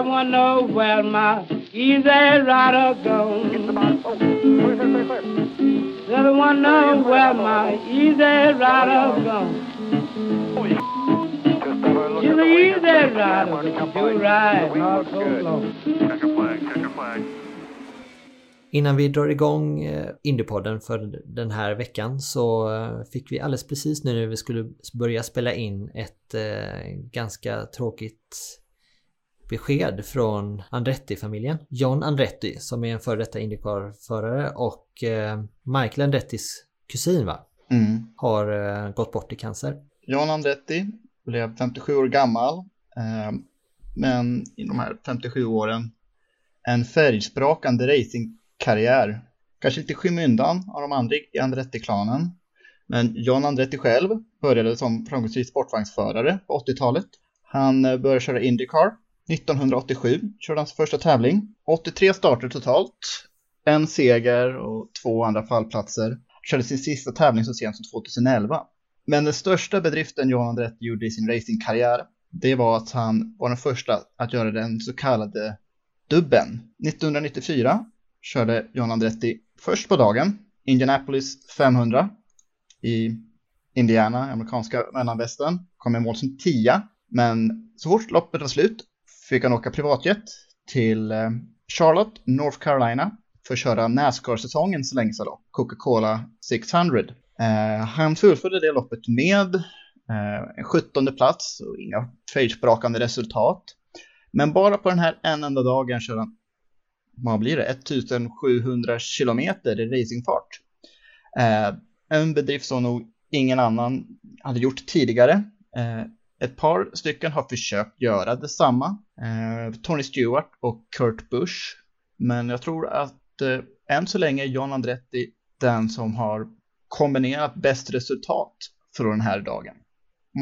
I wanna know where my easy rider goes. I wanna know where my easy rider goes. You're the easy rider, you ride all so long. Innan vi drar igång Indypodden för den här veckan så fick vi alldeles precis nu när vi skulle börja spela in ett ganska tråkigt besked från Andretti-familjen. John Andretti som är en före detta Indycar-förare och Michael Andrettis kusin har gått bort i cancer. John Andretti blev 57 år gammal men i de här 57 åren en färgsprakande racingkarriär. Kanske lite skymundan av de andra i Andretti-klanen, men John Andretti själv började som framgångsrik sportvagnsförare på 80-talet. Han började köra Indycar 1987 körde hans första tävling. 83 starter totalt. En seger och 2 andra fallplatser. Körde sin sista tävling så sent som 2011. Men den största bedriften John Andretti gjorde i sin racingkarriär, det var att han var den första att göra den så kallade dubben. 1994 körde John Andretti först på dagen Indianapolis 500 i Indiana, amerikanska mellanvästen. Kom i mål som 10. Men så fort loppet var slut fick han åka privatjet till Charlotte, North Carolina för att köra NASCAR-säsongens längsta lopp, Coca-Cola 600. Han fullföljde det loppet med en 17:e plats och inga fejlsprakande resultat. Men bara på den här en enda dagen körde han, vad blir det, 1700 kilometer i racingfart. En bedrift som nog ingen annan hade gjort tidigare. Ett par stycken har försökt göra detsamma. Tony Stewart och Kurt Busch. Men jag tror att än så länge är John Andretti den som har kombinerat bäst resultat från den här dagen.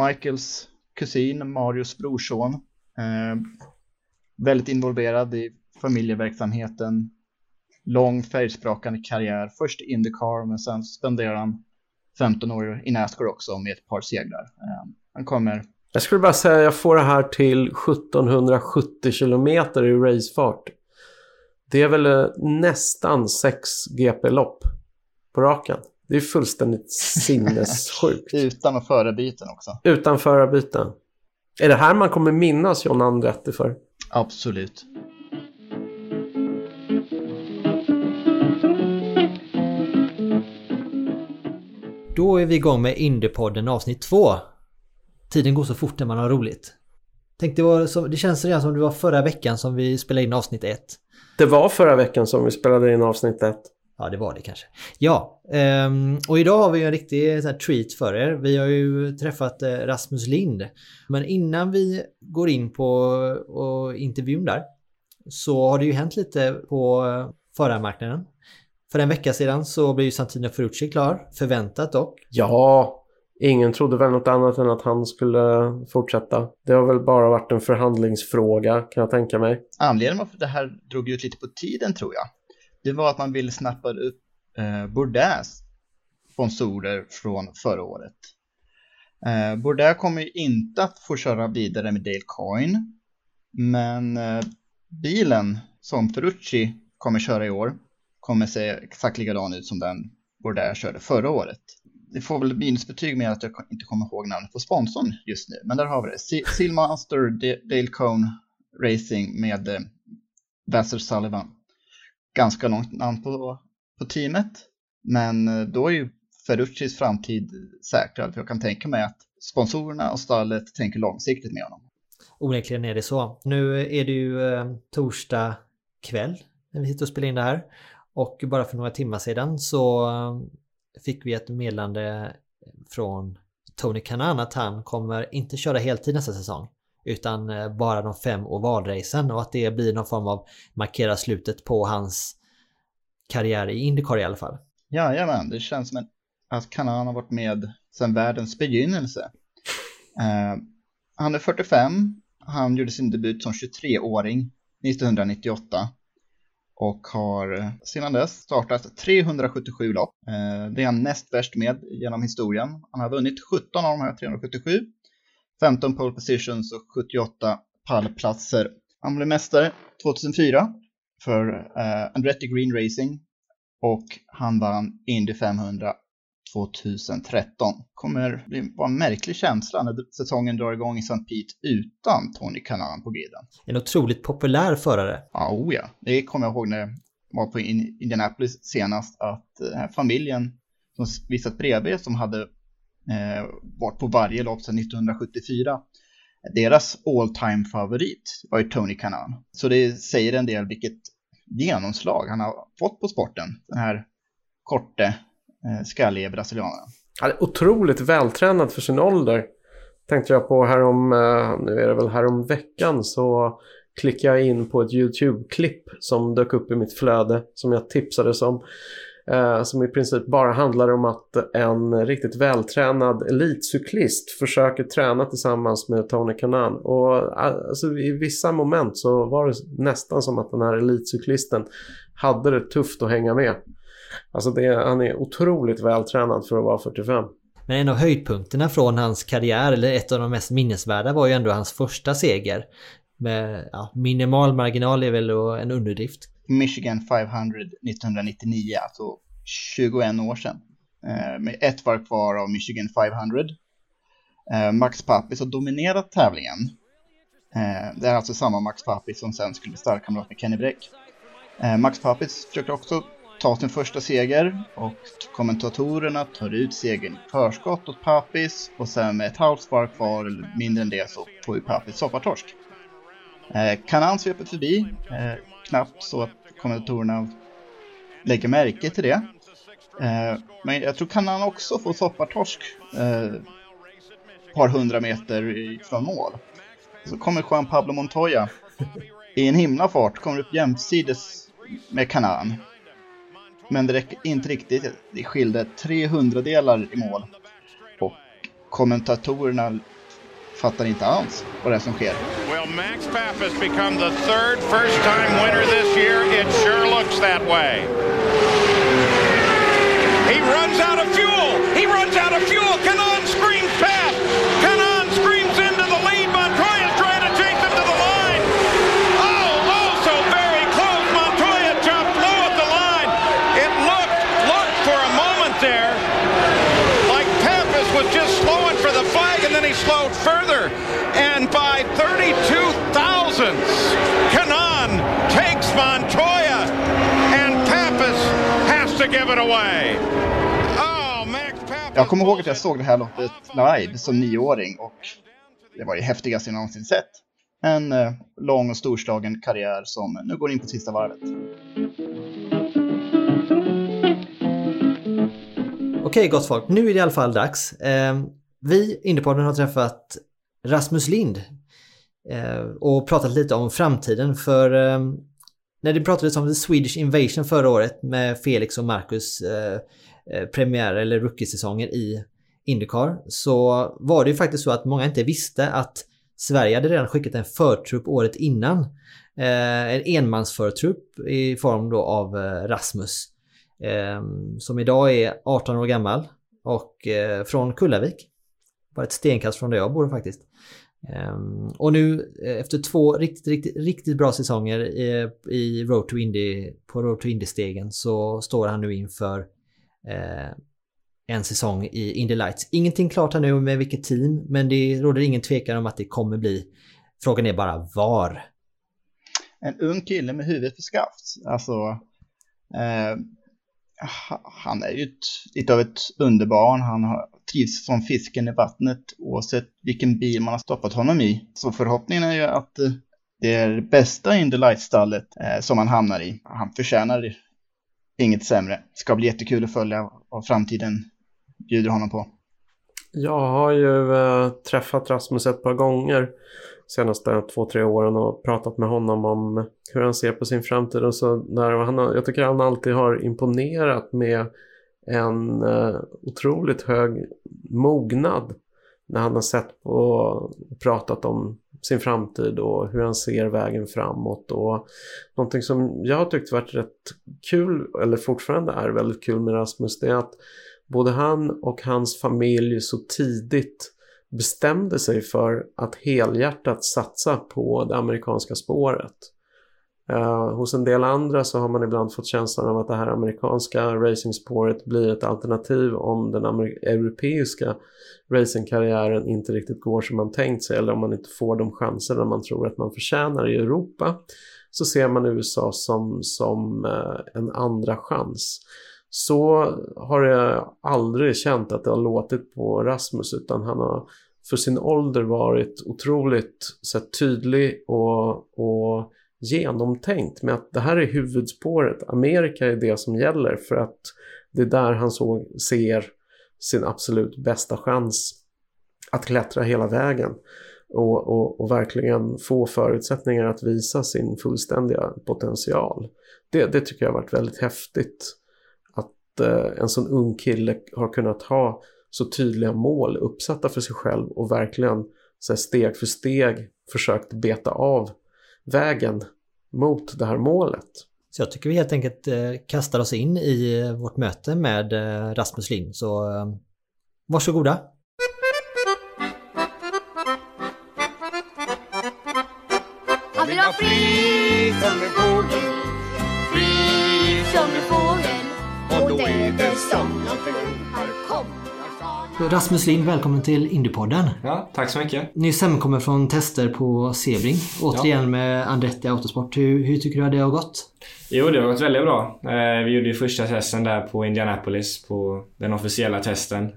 Michaels kusin, Marius brorson. Väldigt involverad i familjeverksamheten. Lång färgsprakande karriär. Först i Indycar men sen spenderar han 15 år i NASCAR också med ett par segrar. Han kommer. Jag skulle bara säga att jag får det här till 1770 kilometer i racefart. Det är väl nästan 6 GP-lopp på raken. Det är fullständigt sinnessjukt. Utan att förarbyten också. Utan förarbyten. Är det här man kommer minnas John Andretti för? Absolut. Då är vi igång med Indypodden avsnitt 2. Tiden går så fort när man har roligt. Tänk, det känns redan som det var förra veckan som vi spelade in avsnitt 1. Det var förra veckan som vi spelade in avsnitt 1. Ja, det var det kanske. Ja, och idag har vi en riktig så här treat för er. Vi har ju träffat Rasmus Lind. Men innan vi går in på intervjun där så har det ju hänt lite på förarmarknaden. För en vecka sedan så blev ju Santino Ferrucci klar. Förväntat dock. Ja, ingen trodde väl något annat än att han skulle fortsätta. Det har väl bara varit en förhandlingsfråga, kan jag tänka mig. Anledningen varför det här drog ut lite på tiden, tror jag, det var att man ville snappa upp Bourdais sponsorer från förra året. Bourdais kommer ju inte att få köra vidare med Dale Coyne, men bilen som Ferrucci kommer köra i år kommer se exakt likadan ut som den Bourdais körde förra året. Det får väl minusbetyg med att jag inte kommer ihåg namnet på sponsorn just nu. Men där har vi det. Sealmaster Dale Coyne Racing med Vassar Sullivan. Ganska långt namn på på teamet. Men då är ju Ferruccis framtid säkrad, för jag kan tänka mig att sponsorerna och stallet tänker långsiktigt med honom. Onekligen är det så. Nu är det ju torsdag kväll när vi sitter och spelar in det här. Och bara för några timmar sedan så fick vi ett meddelande från Tony Kanaan att han kommer inte köra heltid nästa säsong, utan bara de 5 ovalracen, och att det blir någon form av markera slutet på hans karriär i Indycar i alla fall. Jajamän, det känns som att Kanaan har varit med sedan världens begynnelse. Han är 45, han gjorde sin debut som 23-åring 1998 och har sedan dess startat 377 lopp. Det är han näst värst med genom historien. Han har vunnit 17 av de här 377, 15 pole positions och 78 pallplatser. Han blev mästare 2004 för Andretti Green Racing, och han vann Indy 500 2013. Kommer det vara en märklig känsla när säsongen drar igång i St. Pete utan Tony Kanaan på griden. En otroligt populär förare. Oh, ja, det kommer jag ihåg när jag var på Indianapolis senast, att den här familjen som visat bredvid, som hade varit på varje lopp sedan 1974, deras all-time favorit var ju Tony Kanaan. Så det säger en del vilket genomslag han har fått på sporten, den här korte skalliga brasilianerna. Han är otroligt vältränad för sin ålder. Tänkte jag på härom, nu är det väl härom veckan, så klickade jag in på ett YouTube-klipp som dök upp i mitt flöde som jag tipsades om. Som i princip bara handlar om att en riktigt vältränad elitcyklist försöker träna tillsammans med Tony Kanaan. Och alltså, i vissa moment så var det nästan som att den här elitcyklisten hade det tufft att hänga med. Alltså han är otroligt vältränad för att vara 45. Men en av höjdpunkterna från hans karriär, eller ett av de mest minnesvärda, var ju ändå hans första seger. Med, minimal marginal är väl en underdrift. Michigan 500 1999, alltså 21 år sedan. Med ett var kvar av Michigan 500. Max Papis har dominerat tävlingen. Det är alltså samma Max Papis som sen skulle bli starkkamrat med Kenny Breck. Max Papis försökte också ta sin första seger, och kommentatorerna tar ut segern i förskott åt Papis, och sen med ett halvt spark kvar eller mindre än det så får ju Papis soppatorsk. Kanaan sveper förbi, knappt så att kommentatorerna lägger märke till det. Men jag tror Kanaan också får soppatorsk ett par 100 meter från mål. Så kommer Juan Pablo Montoya i en himla fart, kommer upp jämsides med Kanaan. Men det räcker inte riktigt. Det skilde 300 delar i mål. Och kommentatorerna fattar inte alls vad det som sker. Well, Max Papis become the third first-time winner this year. It sure looks that way. He runs out of fuel. He runs out of fuel. Kanaan screams past. Kanaan screams into the lead. Montoya is trying to take them to the line. Oh, so very close. Montoya jumped low at the line. It looked for a moment there like Papis was just slowing for the flag, and then he slowed further. And by 32,000ths, Kanaan takes Montoya, and Papis has to give it away. Oh, Max Papis. Jag kommer ihåg att jag såg det här loppet live som 9-åring, och det var ju häftigast jag någonsin sett. En lång och storslagen karriär som nu går in på sista varvet. Okej, gott folk, nu är det i alla fall dags. Vi i Indypodden har träffat Rasmus Lind och pratat lite om framtiden, för när det pratades om The Swedish Invasion förra året med Felix och Marcus premiär eller rookie-säsonger i Indycar, så var det ju faktiskt så att många inte visste att Sverige hade redan skickat en förtrupp året innan, en enmansförtrupp i form då av Rasmus, som idag är 18 år gammal och från Kullavik. Bara ett stenkast från där jag bor faktiskt. Och nu efter 2 riktigt bra säsonger i Road to Indy, på Road to Indy-stegen, så står han nu inför en säsong i Indy Lights. Ingenting klart här nu med vilket team, men det råder ingen tvekan om att det kommer bli. Frågan är bara var. En ung kille med huvudet på skaft. Alltså han är ju lite av ett underbarn. Han har trivs som fisken i vattnet oavsett vilken bil man har stoppat honom i. Så förhoppningen är ju att det är det bästa Indy Lights-stallet som han hamnar i. Han förtjänar inget sämre. Det ska bli jättekul att följa vad framtiden bjuder honom på. Jag har ju träffat Rasmus ett par gånger senaste 2-3 åren och pratat med honom om hur han ser på sin framtid. Och så jag tycker han alltid har imponerat med en otroligt hög mognad när han har sett på och pratat om sin framtid och hur han ser vägen framåt. Och någonting som jag har tyckt varit rätt kul, eller fortfarande är väldigt kul med Rasmus, det är att både han och hans familj så tidigt bestämde sig för att helhjärtat satsa på det amerikanska spåret. Hos en del andra så har man ibland fått känslan av att det här amerikanska racingspåret blir ett alternativ om den europeiska racingkarriären inte riktigt går som man tänkt sig, eller om man inte får de chanserna man tror att man förtjänar i Europa, så ser man USA som en andra chans. Så har jag aldrig känt att det har låtit på Rasmus, utan han har för sin ålder varit otroligt så tydlig och genomtänkt med att det här är huvudspåret. Amerika är det som gäller, för att det är där han ser sin absolut bästa chans att klättra hela vägen och verkligen få förutsättningar att visa sin fullständiga potential. Det tycker jag har varit väldigt häftigt. En sån ung kille har kunnat ha så tydliga mål uppsatta för sig själv och verkligen så här, steg för steg försökt beta av vägen mot det här målet. Så jag tycker vi helt enkelt kastar oss in i vårt möte med Rasmus Lind. Så varsågoda! Han vill vara fri som en fågel, fri som en fågel. Rasmus Lind, välkommen till Indie Podden. Ja, tack så mycket. Nyss kommer från tester på Sebring, återigen ja. Med Andretti Autosport. Hur tycker du att det har gått? Jo, det har gått väldigt bra. Vi gjorde ju första testen där på Indianapolis, på den officiella testen.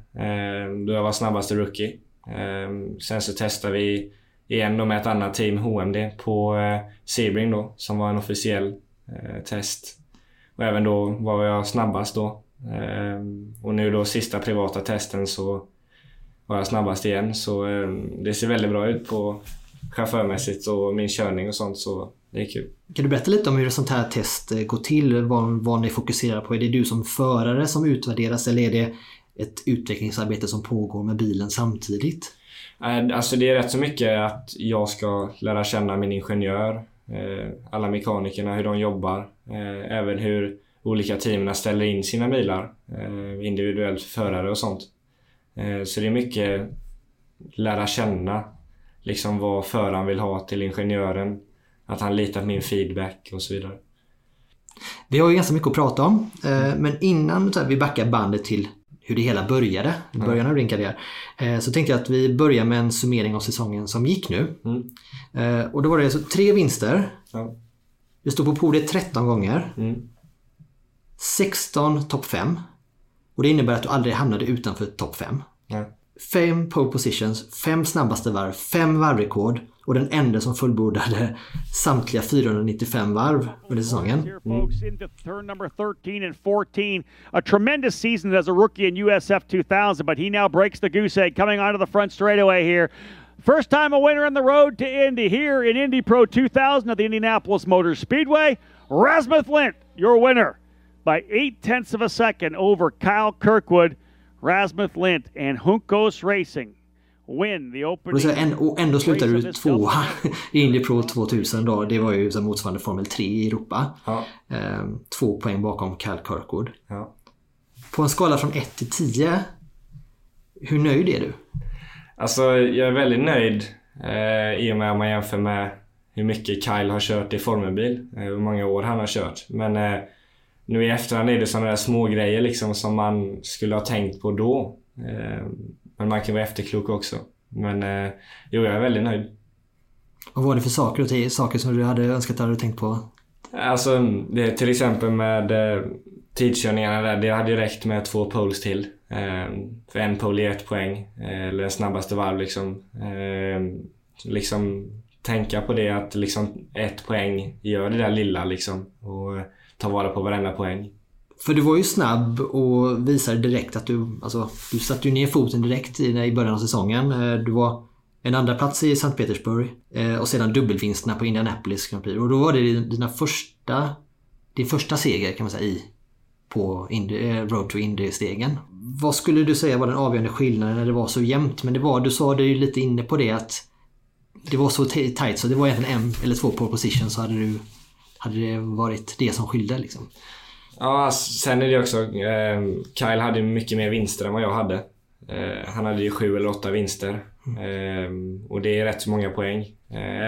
Då jag var snabbaste rookie. Sen så testade vi igen då med ett annat team, HMD, på Sebring då, som var en officiell test. Och även då var jag snabbast då. Och nu då sista privata testen så var jag snabbast igen. Så det ser väldigt bra ut på chaufförmässigt och min körning och sånt, så det är kul. Kan du berätta lite om hur ett sånt här test går till? Vad ni fokuserar på? Är det du som förare som utvärderas, eller är det ett utvecklingsarbete som pågår med bilen samtidigt? Alltså det är rätt så mycket att jag ska lära känna min ingenjör, alla mekanikerna, hur de jobbar, även hur olika teamen ställer in sina bilar individuellt för förare och sånt. Så det är mycket lära känna liksom vad föraren vill ha till ingenjören, att han litar på min feedback och så vidare. Vi har ju ganska mycket att prata om, men innan vi backar bandet till hur det hela började, i början av din karriär, så tänkte jag att vi börjar med en summering av säsongen som gick nu. Och då var det så 3 vinster. Ja. Du stod på podiet 13 gånger. 16 topp 5. Och det innebär att du aldrig hamnade utanför topp 5. Ja. 5 pole positions, 5 snabbaste varv, 5 varvrekord och den enda som fullbordade samtliga 495 varv under säsongen. A tremendous season as a rookie in USF 2000, but he now breaks the goose egg coming onto the front straightaway here. First time a winner on the road to Indy here in Indy Pro 2000 at the Indianapolis Motor Speedway. Rasmus Lind, your winner by 0.8 seconds over Kyle Kirkwood. Rasmus Lind and Juncos Racing win the opening. Och ändå slutade du 2 i Indy Pro 2000 då. Det var ju som motsvarande Formel 3 i Europa. Ja. 2 poäng bakom Kyle Kirkwood. Ja. På en skala från 1 till 10, hur nöjd är du? Alltså jag är väldigt nöjd i och med att man jämför med hur mycket Kyle har kört i formelbil, hur många år han har kört. Men nu i efterhand är det sådana där små grejer liksom, som man skulle ha tänkt på då. Men man kan vara efterklok också. Men jo, jag är väldigt nöjd. Och vad var det för saker som du hade önskat att du tänkt på? Alltså det är till exempel med tidskörningarna där, det hade ju räckt med 2 poles till. För en pole är 1 poäng, eller en snabbaste varv liksom. Liksom tänka på det att liksom 1 poäng gör det där lilla liksom, och ta vara på varenda poäng. För du var ju snabb och visade direkt att du satte ju ner foten direkt i början av säsongen. Du var en andra plats i Sankt Petersburg och sedan dubbelvinsterna på Indianapolis Grand Prix. Och då var det din första seger kan man säga på Road to Indy-stegen. Vad skulle du säga var den avgörande skillnaden när det var så jämnt? Men du sa det ju lite inne på det att det var så tight så det var egentligen 1 eller 2 pole position så hade det varit det som skilde liksom. Ja, sen är det också Kyle hade mycket mer vinster än vad jag hade. Han hade ju 7 eller 8 vinster. Och det är rätt så många poäng.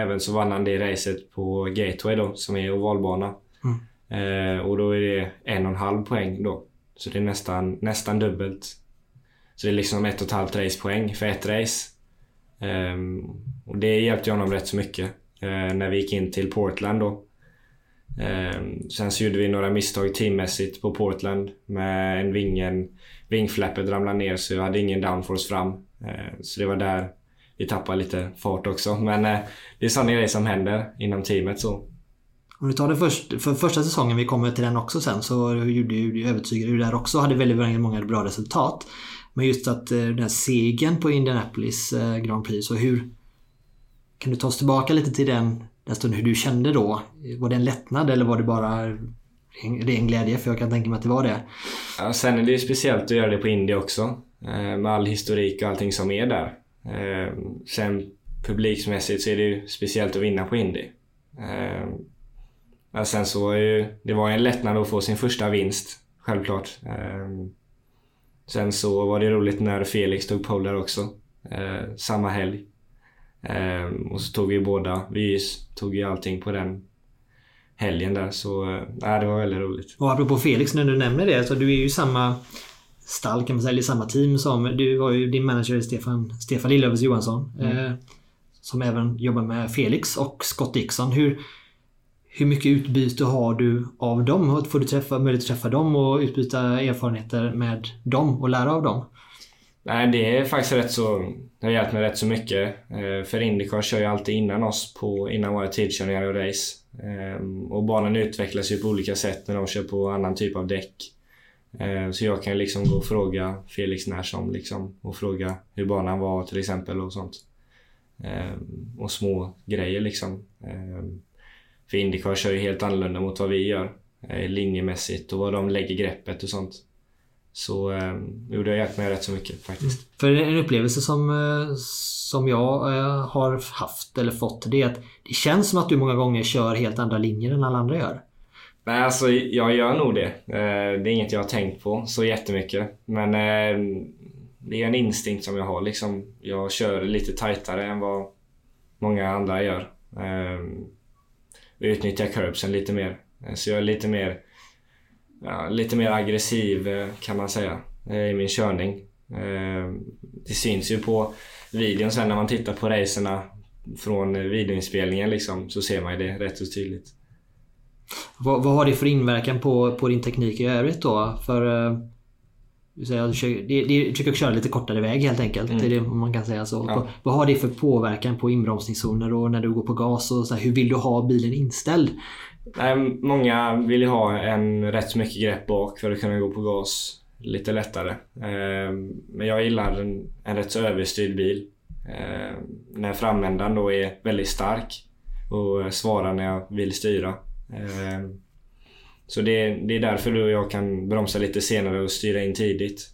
Även så vann han det racet på Gateway då, som är ovalbana. Och då är det 1,5 poäng då. Så det är nästan dubbelt. Så det är liksom 1,5 racepoäng för ett race. Och det hjälpte honom rätt så mycket när vi gick in till Portland då. Sen så gjorde vi några misstag teammässigt på Portland med vingfläppet ramlade ner så jag hade ingen downforce fram, så det var där vi tappade lite fart också, men det är sådana grejer som händer inom teamet så. Om du tar det för första säsongen, vi kommer till den också sen, så gjorde du övertygade du där också, hade väldigt många bra resultat, men just att den här segern på Indianapolis Grand Prix, så hur kan du ta oss tillbaka lite till den stund, hur du kände då? Var det en lättnad eller var det bara ren glädje? För jag kan tänka mig att det var det. Ja, sen är det ju speciellt att göra det på Indy också. Med all historik och allting som är där. Sen publiksmässigt så är det ju speciellt att vinna på Indy. Sen så var det var en lättnad att få sin första vinst, självklart. Sen så var det roligt när Felix tog pole där också. Samma helg. Och så tog vi tog ju allting på den helgen där, så det var väldigt roligt. Och apropå Felix, när du nämner det, så du är ju samma stall kan man säga, eller samma team som du var ju din manager Stefan Lillöwers-Johansson som även jobbar med Felix och Scott Dixon. Hur mycket utbyte har du av dem? Får du möjlighet att träffa dem och utbyta erfarenheter med dem och lära av dem? Nej, det är faktiskt det har hjälpt mig rätt så mycket. För Indycar kör ju alltid innan våra tidskörningar och race. Och banan utvecklas ju på olika sätt när de kör på annan typ av däck. Så jag kan liksom gå och fråga Felix Närsom liksom, och fråga hur banan var till exempel och sånt. Och små grejer liksom. För Indycar kör ju helt annorlunda mot vad vi gör linjemässigt och vad de lägger greppet och sånt. Så det har hjälpt mig rätt så mycket faktiskt. För en upplevelse som jag har haft eller fått, det är att det känns som att du många gånger kör helt andra linjer än alla andra gör. Nej, alltså jag gör nog det. Det är inget jag har tänkt på så jättemycket. Men det är en instinkt som jag har liksom. Jag kör lite tajtare än vad många andra gör. Utnyttjar curbsen lite mer. Så jag är lite mer aggressiv kan man säga i min körning. Det syns ju på videon sen när man tittar på racerna från videoinspelningen liksom, så ser man ju det rätt och tydligt. Vad har det för inverkan på din teknik i övrigt då? För du försöker köra lite kortare väg helt enkelt, det är det man kan säga så. Ja. Vad har det för påverkan på inbromsningszoner och när du går på gas och så här, hur vill du ha bilen inställd? Många vill ha en rätt mycket grepp bak för att kunna gå på gas lite lättare. Men jag gillar en rätt så överstyrd bil. När framändan då är väldigt stark och svarar när jag vill styra. Så det är därför då jag kan bromsa lite senare och styra in tidigt.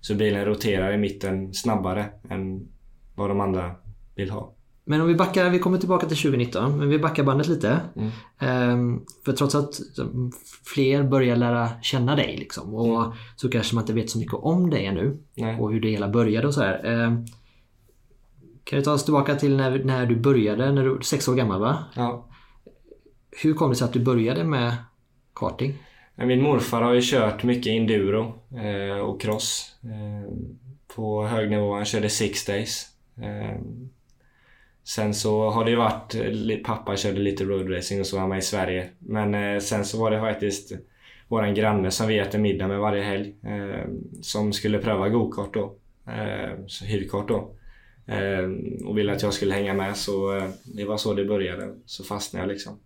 Så bilen roterar i mitten snabbare än vad de andra vill ha. Men om vi backar, vi kommer tillbaka till 2019, men vi backar bandet lite. För trots att fler börjar lära känna dig liksom, och så kanske man inte vet så mycket om dig ännu. Nej. Och hur det hela började och så här. Kan du ta oss tillbaka till när du började, när du var 6 år gammal va? Ja. Hur kom det sig att du började med karting? Min morfar har ju kört mycket enduro och cross på hög nivå, han körde 6 days. Sen så har det ju varit, pappa körde lite road racing och så var man i Sverige. Men sen så var det faktiskt våran granne som vi äter middag med varje helg, som skulle pröva go-kart då, hyrkart då, och ville att jag skulle hänga med, så det var så det började, så fastnade jag liksom.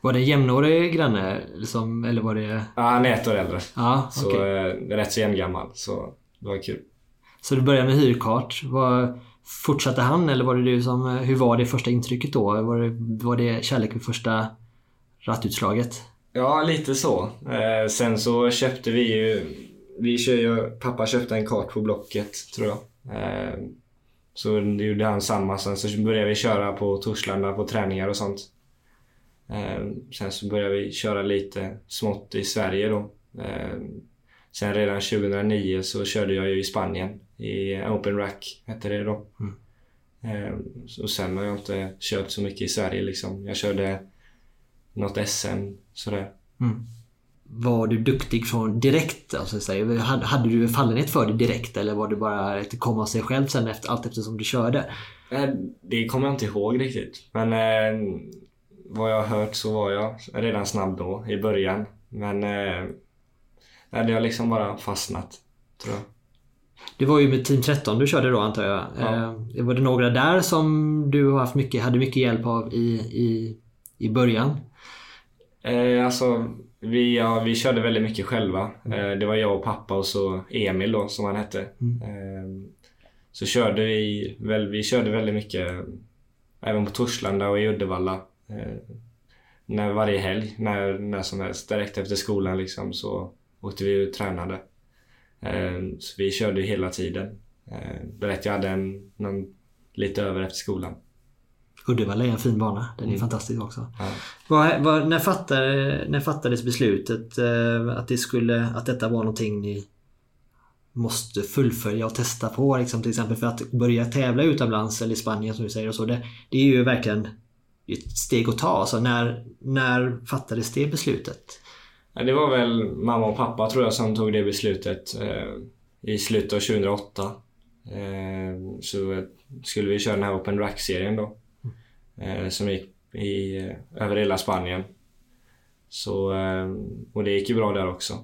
Var det jämnårig granne liksom, eller var det... Ja, han är ett år äldre, ah, okay. Så rätt så jämngammal, så det var kul. Så du började med hyrkart, fortsatte han, eller var det du som... Hur var det första intrycket då? Var det kärlek vid första rattutslaget? Ja, lite så. Sen så köpte vi ju... Pappa köpte en kart på Blocket, tror jag. Så det gjorde han samma. Sen så började vi köra på Torslanda på träningar och sånt. Sen så började vi köra lite smått i Sverige då. Sen redan 2009 så körde jag ju i Spanien. I Open Rack hette det då. Mm. Och sen har jag inte kört så mycket i Sverige liksom. Jag körde något SM sådär. Mm. Var du duktig från direkt? Alltså, hade du fallenhet för det direkt, eller var det bara att komma sig själv sen efter, allt eftersom du körde? Det kommer jag inte ihåg riktigt. Men vad jag har hört så var jag redan snabb då i början. Men det har liksom bara fastnat, tror jag. Det var ju med Team 13 du körde då, antar jag. Ja. Var det några där som du har haft hade mycket hjälp av i början? Alltså, vi körde väldigt mycket själva. Det var jag och pappa och så Emil då, som han hette. Mm. Så körde vi körde väldigt mycket, även på Torslanda och i Uddevalla. När varje helg, när som helst, direkt efter skolan liksom, så åkte vi och tränade. Så vi körde hela tiden. Direkt jag hade någon lite över efter skolan. Uddevalla är en fin bana. Den är fantastisk också. Ja. När fattades beslutet att detta var någonting ni måste fullfölja och testa på liksom, till exempel för att börja tävla utomlands eller i Spanien som du säger och så, det är ju verkligen ett steg att ta. Alltså, när fattades det beslutet? Det var väl mamma och pappa, tror jag, som tog det beslutet i slutet av 2008. Så skulle vi köra den här Open Rack-serien då, som gick över hela Spanien. Så, och det gick ju bra där också.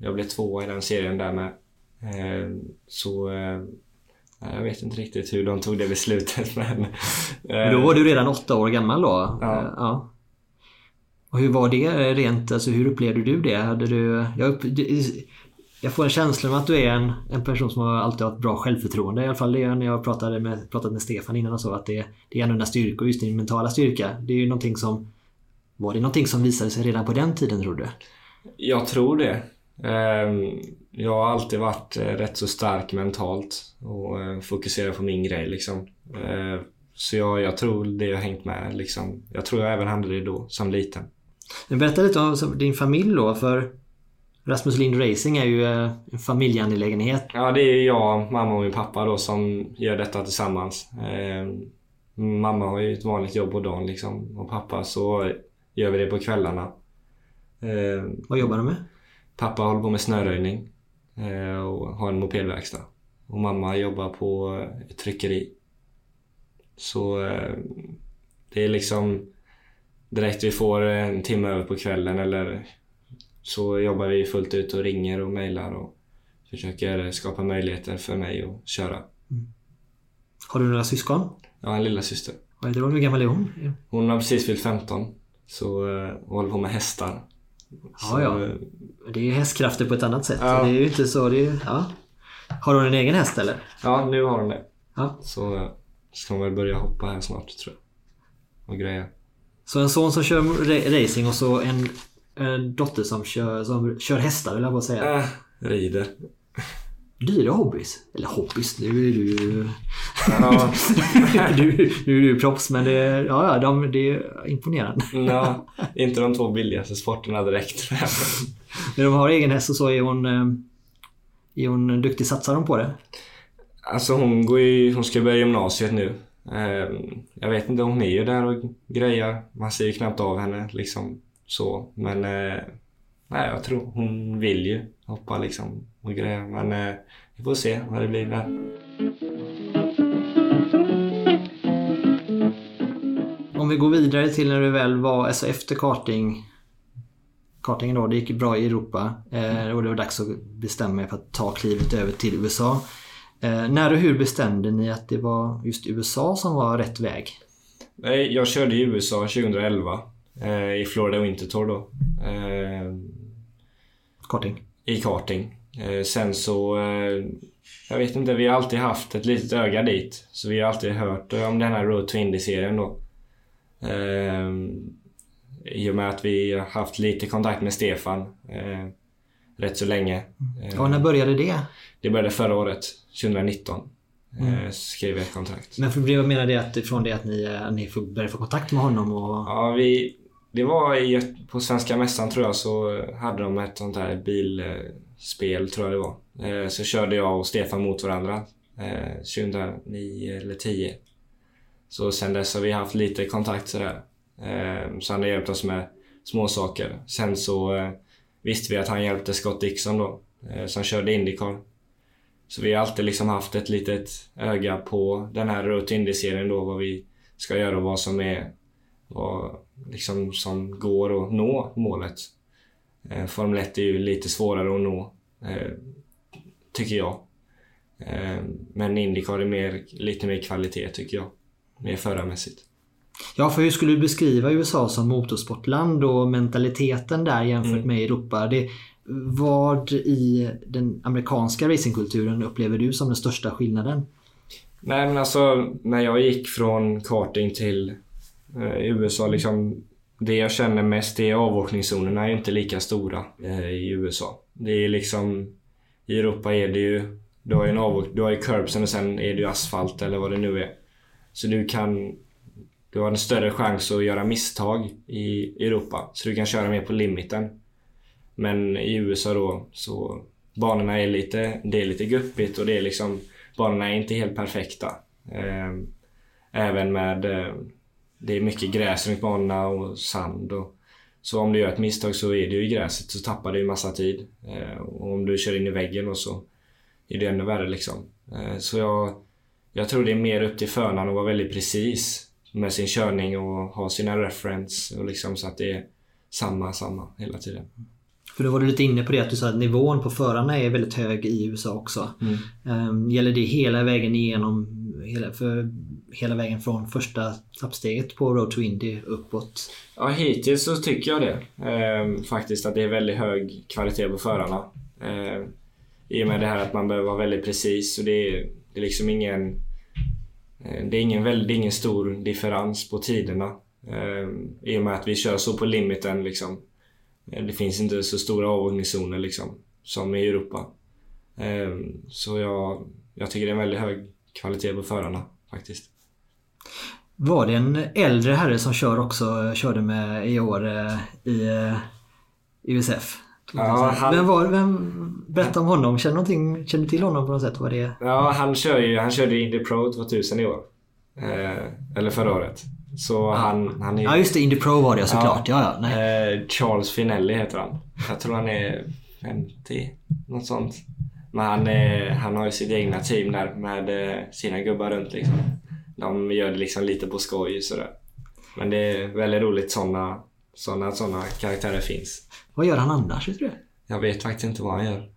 Jag blev 2 i den serien där med. Så jag vet inte riktigt hur de tog det beslutet. Men då var du redan 8 år gammal då? Ja. Och hur var det rent, alltså hur upplevde du det? Jag får en känsla om att du är en person som alltid har ett bra självförtroende. I alla fall det när jag pratade med Stefan innan och så, att det är en av den styrka, just din mentala styrka. Det är ju någonting som... Var det någonting som visade sig redan på den tiden, tror du? Jag tror det. Jag har alltid varit rätt så stark mentalt och fokuserat på min grej liksom. Så jag tror det har hängt med liksom. Jag tror jag även hade det då som liten. Berätta lite om din familj då, för Rasmus Lind Racing är ju en familjeangelägenhet. Ja, det är jag, mamma och min pappa då, som gör detta tillsammans. Mamma har ju ett vanligt jobb på dagen liksom, och pappa så gör vi det på kvällarna. Vad jobbar du med? Pappa håller på med snöröjning och har en mopedverkstad. Och mamma jobbar på ett tryckeri. Så det är liksom direkt vi får en timme över på kvällen eller så jobbar vi fullt ut och ringer och mejlar och försöker skapa möjligheter för mig att köra. Mm. Har du några syskon? Ja, en lilla syster. Vad heter hon? Hur gammal är hon? Hon har precis fyllt 15, så håller på med hästar. Så... Ja. Det är ju hästkrafter på ett annat sätt. Ja. Det är ju inte så det är... Ja. Har hon en egen häst eller? Ja, nu har hon det. Ja. Så ska man väl börja hoppa här snart, tror jag. Och grejer. Så en son som kör racing och så en dotter som kör hästar, vill jag bara säga. Rider. Dyra hobbies. Eller hobbies, nu är du... Ja. Nu är du proffs, men det är imponerande. Ja, inte de 2 billigaste sporterna direkt. När de har egen häst och så är hon duktig, satsar hon på det? Alltså hon ska börja gymnasiet nu. Jag vet inte, hon är ju där och grejer. Man ser ju knappt av henne liksom så. Men nej, jag tror hon vill ju hoppa liksom och grejer. Men vi får se vad det blir där. Om vi går vidare till när du väl var, alltså efter karting kartingen då. Det gick bra i Europa och det var dags att bestämma er för att ta klivet över till USA. När och hur bestämde ni att det var just USA som var rätt väg? Nej, jag körde i USA 2011 i Florida Winter Tour då. Karting? I karting. Sen så, jag vet inte, vi har alltid haft ett litet öga dit. Så vi har alltid hört om den här Road to Indy-serien då. I och med att vi har haft lite kontakt med Stefan rätt så länge. Och när började det? Det började förra året, 2019. Skrev ett kontrakt. Men vad menar det att, från det att ni började få kontakt med honom? Och... Ja, det var på Svenska Mässan tror jag, så hade de ett sånt här bilspel tror jag det var. Så körde jag och Stefan mot varandra 2009 eller 10. Så sen dess har vi haft lite kontakt sådär. Så han har hjälpt oss med små saker. Sen så visste vi att han hjälpte Scott Dixon då, som körde Indycar. Så vi har alltid liksom haft ett litet öga på den här Road to Indy-serien då, vad vi ska göra och vad som är vad liksom som går att nå målet. Formel 1 är ju lite svårare att nå, tycker jag. Men Indycar är lite mer kvalitet tycker jag, mer förarmässigt. Ja, för hur skulle du beskriva USA som motorsportland och mentaliteten där jämfört med Europa? Vad i den amerikanska racingkulturen upplever du som den största skillnaden? Nej, men alltså när jag gick från karting till USA, liksom, det jag känner mest är avåkningszonerna är inte lika stora i USA. Det är liksom, i Europa är det ju, du har ju en du har ju curbsen och sen är det ju asfalt eller vad det nu är. Så du har en större chans att göra misstag i Europa, så du kan köra mer på limiten. Men i USA då, så banorna är det är lite guppigt och det är liksom, banorna är inte helt perfekta. Även med, det är mycket gräs runt banorna och sand. Så om du gör ett misstag så är du i gräset, så tappar du en massa tid. Och om du kör in i väggen och så är det ännu värre liksom. Så jag tror det är mer upp till föraren att vara väldigt precis med sin körning och ha sina reference och liksom, så att det är samma hela tiden. För då var du lite inne på det att du sa att nivån på förarna är väldigt hög i USA också. Gäller det hela vägen igenom, hela vägen från första uppsteget på Road to Indy uppåt? Ja, hittills så tycker jag det. Faktiskt att det är väldigt hög kvalitet på förarna. I och med det här att man behöver vara väldigt precis, och det är liksom ingen stor differens på tiderna. I och med att vi kör så på limiten liksom. Det finns inte så stora avåkningszoner liksom, som i Europa. Så jag tycker det är en väldigt hög kvalitet på förarna faktiskt. Var det en äldre herre som körde med i år i USF? Ja, berätta om honom. Känner du till honom på något sätt? Vad det är? Ja, han körde Indy Pro 2000 i år. Eller förra året. Så ja. Han är... Ja just det, Indy Pro var det såklart. Ja. Nej. Charles Finelli heter han. Jag tror han är 50, något sånt. Men han har ju sitt egna team där med sina gubbar runt liksom. De gör det liksom lite på skoj sådär. Men det är väldigt roligt, sådana karaktärer finns. Vad gör han annars, tror du? Jag vet faktiskt inte vad han gör.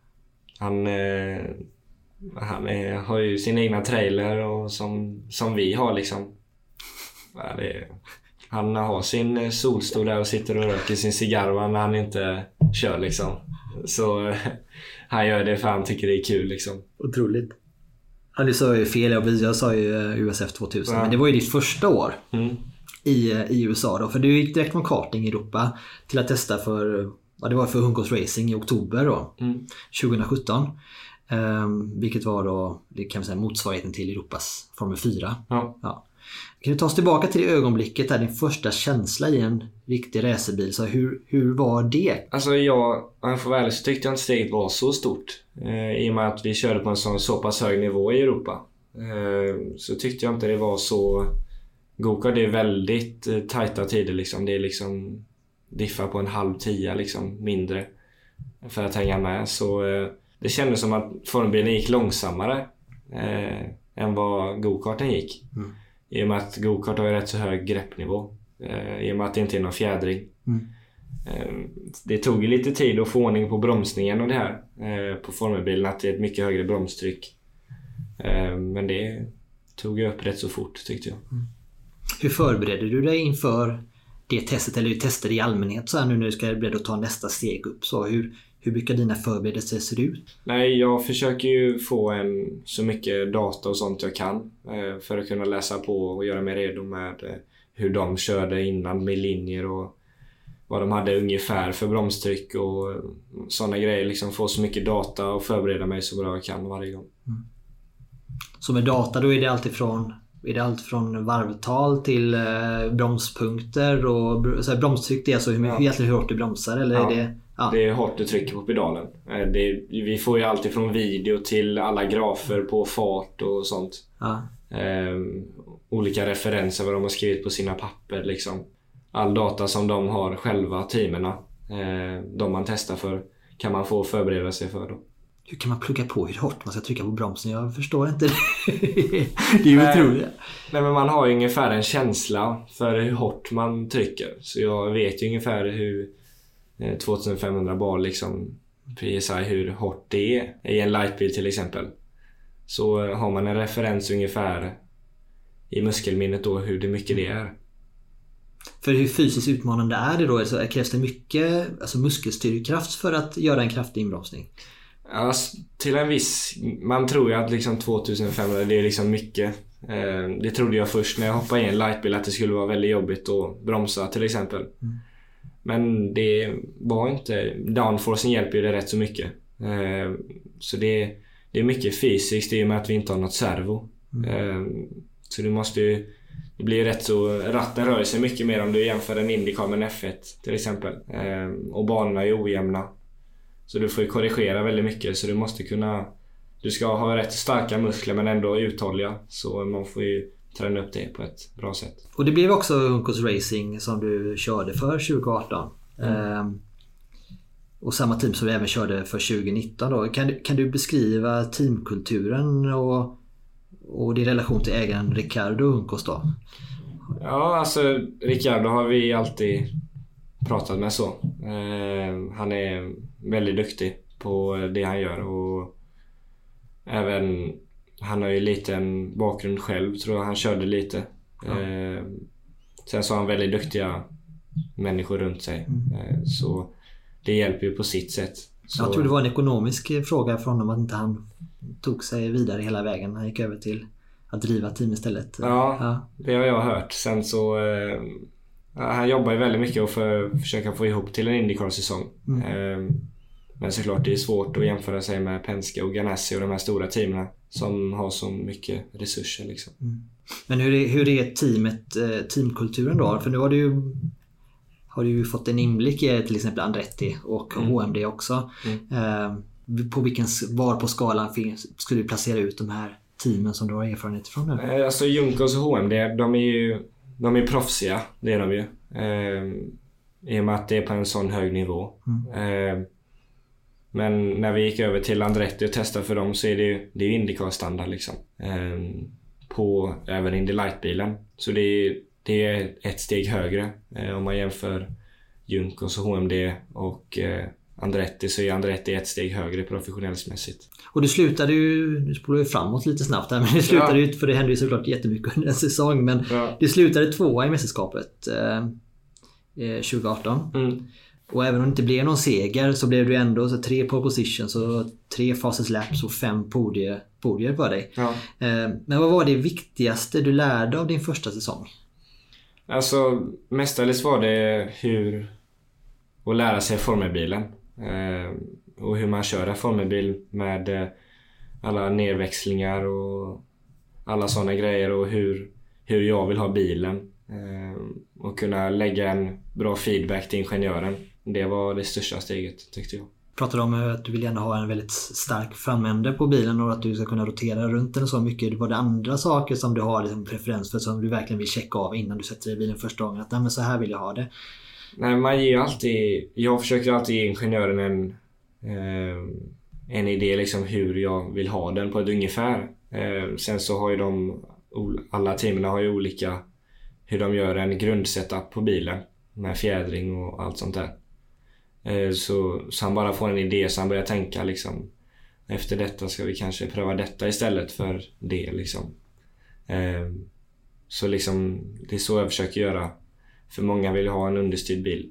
Han har ju sina egna trailer och som vi har liksom. Han har sin solstol där och sitter och röker sin cigarr när han inte kör liksom. Så han gör det för han tycker det är kul liksom. Otroligt. Ja, du sa ju fel, jag sa ju USF 2000, men det var ju ditt första år i USA då. För du gick direkt från karting i Europa till att testa för Juncos Racing i oktober då, 2017. Vilket var då, det kan man säga, motsvarigheten till Europas Formel 4. Ja. Kan du ta oss tillbaka till det ögonblicket där din första känsla i en riktig racerbil, så hur var det? Alltså jag får väl, så tyckte jag inte steget var så stort, i och med att vi körde på en så pass hög nivå i Europa, så tyckte jag inte det var så. Gokart är väldigt tajta tider liksom, det är liksom diffar på en 9:30 liksom, mindre för att hänga med, så det kändes som att formbilen gick långsammare än vad gokarten gick. I och med att go-kart har ju rätt så hög greppnivå. I och med att det inte är någon fjädring. Det tog ju lite tid att få ordning på bromsningen och det här på formelbilen, att det är ett mycket högre bromstryck. Men det tog jag upp rätt så fort, tyckte jag. Mm. Hur förberedde du dig inför det testet, eller tester i allmänhet så här nu när du ska bli att ta nästa steg upp? Så hur brukar dina förberedelser se ut? Nej, jag försöker ju få så mycket data och sånt jag kan för att kunna läsa på och göra mig redo med hur de körde innan med linjer och vad de hade ungefär för bromstryck och sådana grejer. Liksom få så mycket data och förbereda mig så bra jag kan varje gång. Mm. Så med data då är det allt från varvtal till bromspunkter och så här, bromstryck, det är alltså hur hårt du bromsar eller ja. Det är hårt du trycker på pedalen. Vi får ju allt ifrån video till alla grafer på fart och sånt. Ja. Olika referenser vad de har skrivit på sina papper liksom. All data som de har själva, teamerna, de man testar för, kan man få förbereda sig för då. Hur kan man plugga på hur hårt man ska trycka på bromsen? Jag förstår inte det. Det är ju otroligt. Nej, men man har ju ungefär en känsla för hur hårt man trycker. Så jag vet ju ungefär hur 2500 bar liksom, PSI, hur hårt det är. I en lightbil till exempel. Så har man en referens ungefär i muskelminnet då hur mycket det är. För hur fysiskt utmanande är det då? Så krävs det mycket muskelstyrkraft för att göra en kraftig inbromsning? Alltså, till en viss. Man tror ju att liksom 2500, det är liksom mycket. Det trodde jag först när jag hoppade i en lightbil att det skulle vara väldigt jobbigt att bromsa till exempel. Mm. Men det var inte. Downforcen hjälper ju det rätt så mycket. Så det är mycket fysiskt i och med att vi inte har något servo. Så du måste ju. Det blir rätt så, ratten rör sig mycket mer om du jämför en Indycar med en F1 till exempel. Och banorna är ojämna. Så du får korrigera väldigt mycket, så du måste kunna, du ska ha rätt starka muskler men ändå uthålliga, så man får ju träna upp det på ett bra sätt. Och det blev också Juncos Racing som du körde för 2018. Och samma team som du även körde för 2019 då. Kan du beskriva teamkulturen och din relation till ägaren Ricardo Juncos då? Ja, alltså Ricardo har vi alltid pratat med så. Han är väldigt duktig på det han gör och även han har ju lite en bakgrund själv, tror jag han körde lite. Ja. Sen så har han väldigt duktiga människor runt sig. Så det hjälper ju på sitt sätt. Så. Jag tror det var en ekonomisk fråga för honom att inte han tog sig vidare hela vägen. Han gick över till att driva team istället. Ja. Det har jag hört. Sen så han jobbar ju väldigt mycket och försöka få ihop till en Indycar-säsong. Men såklart det är svårt att jämföra sig med Penske och Ganassi och de här stora teamerna som har så mycket resurser liksom. Men hur är teamkulturen då? För nu har du ju fått en inblick i till exempel Andretti och HMD också. Var på skalan skulle du placera ut de här teamen som du har erfarenhet från nu? Alltså Juncos och HMD, de är proffsiga, det är de ju. I och med att det är på en sån hög nivå. Men när vi gick över till Andretti och testade för dem så är det är ju Indycar-standard liksom. På även Indy Light-bilen. Så det är ett steg högre. Om man jämför Juncos och HMD och Andretti, så är Andretti ett steg högre professionellsmässigt. Och du spolar ju framåt lite snabbt där, men du slutade ut, för det hände ju såklart jättemycket under en säsong, men du slutade tvåa i mästerskapet 2018. Och även om det inte blev någon seger så blev du ändå så 3 pole positions och 3 fastest laps och 5 podier på dig. Men vad var det viktigaste du lärde av din första säsong? Alltså mestadels var det hur att lära sig formelbilen. Och hur man kör en formelbil med alla nedväxlingar och alla sådana grejer, och hur jag vill ha bilen. Och kunna lägga en bra feedback till ingenjören. Det var det största steget, tyckte jag. Pratade om att du vill gärna ha en väldigt stark framände på bilen och att du ska kunna rotera runt den så mycket. Var det andra saker som du har liksom preferens för, som du verkligen vill checka av innan du sätter dig i bilen första gången? Att nej, men så här vill jag ha det. Nej, jag försöker alltid ge ingenjören en idé liksom hur jag vill ha den på ett ungefär. Sen så har ju alla teamerna har ju olika hur de gör en grundsetup på bilen med fjädring och allt sånt där. Så han bara får en idé, så han börjar tänka liksom, efter detta ska vi kanske pröva detta istället för det liksom. Så liksom, det är så jag försöker göra. För många vill ha en understyrd bil.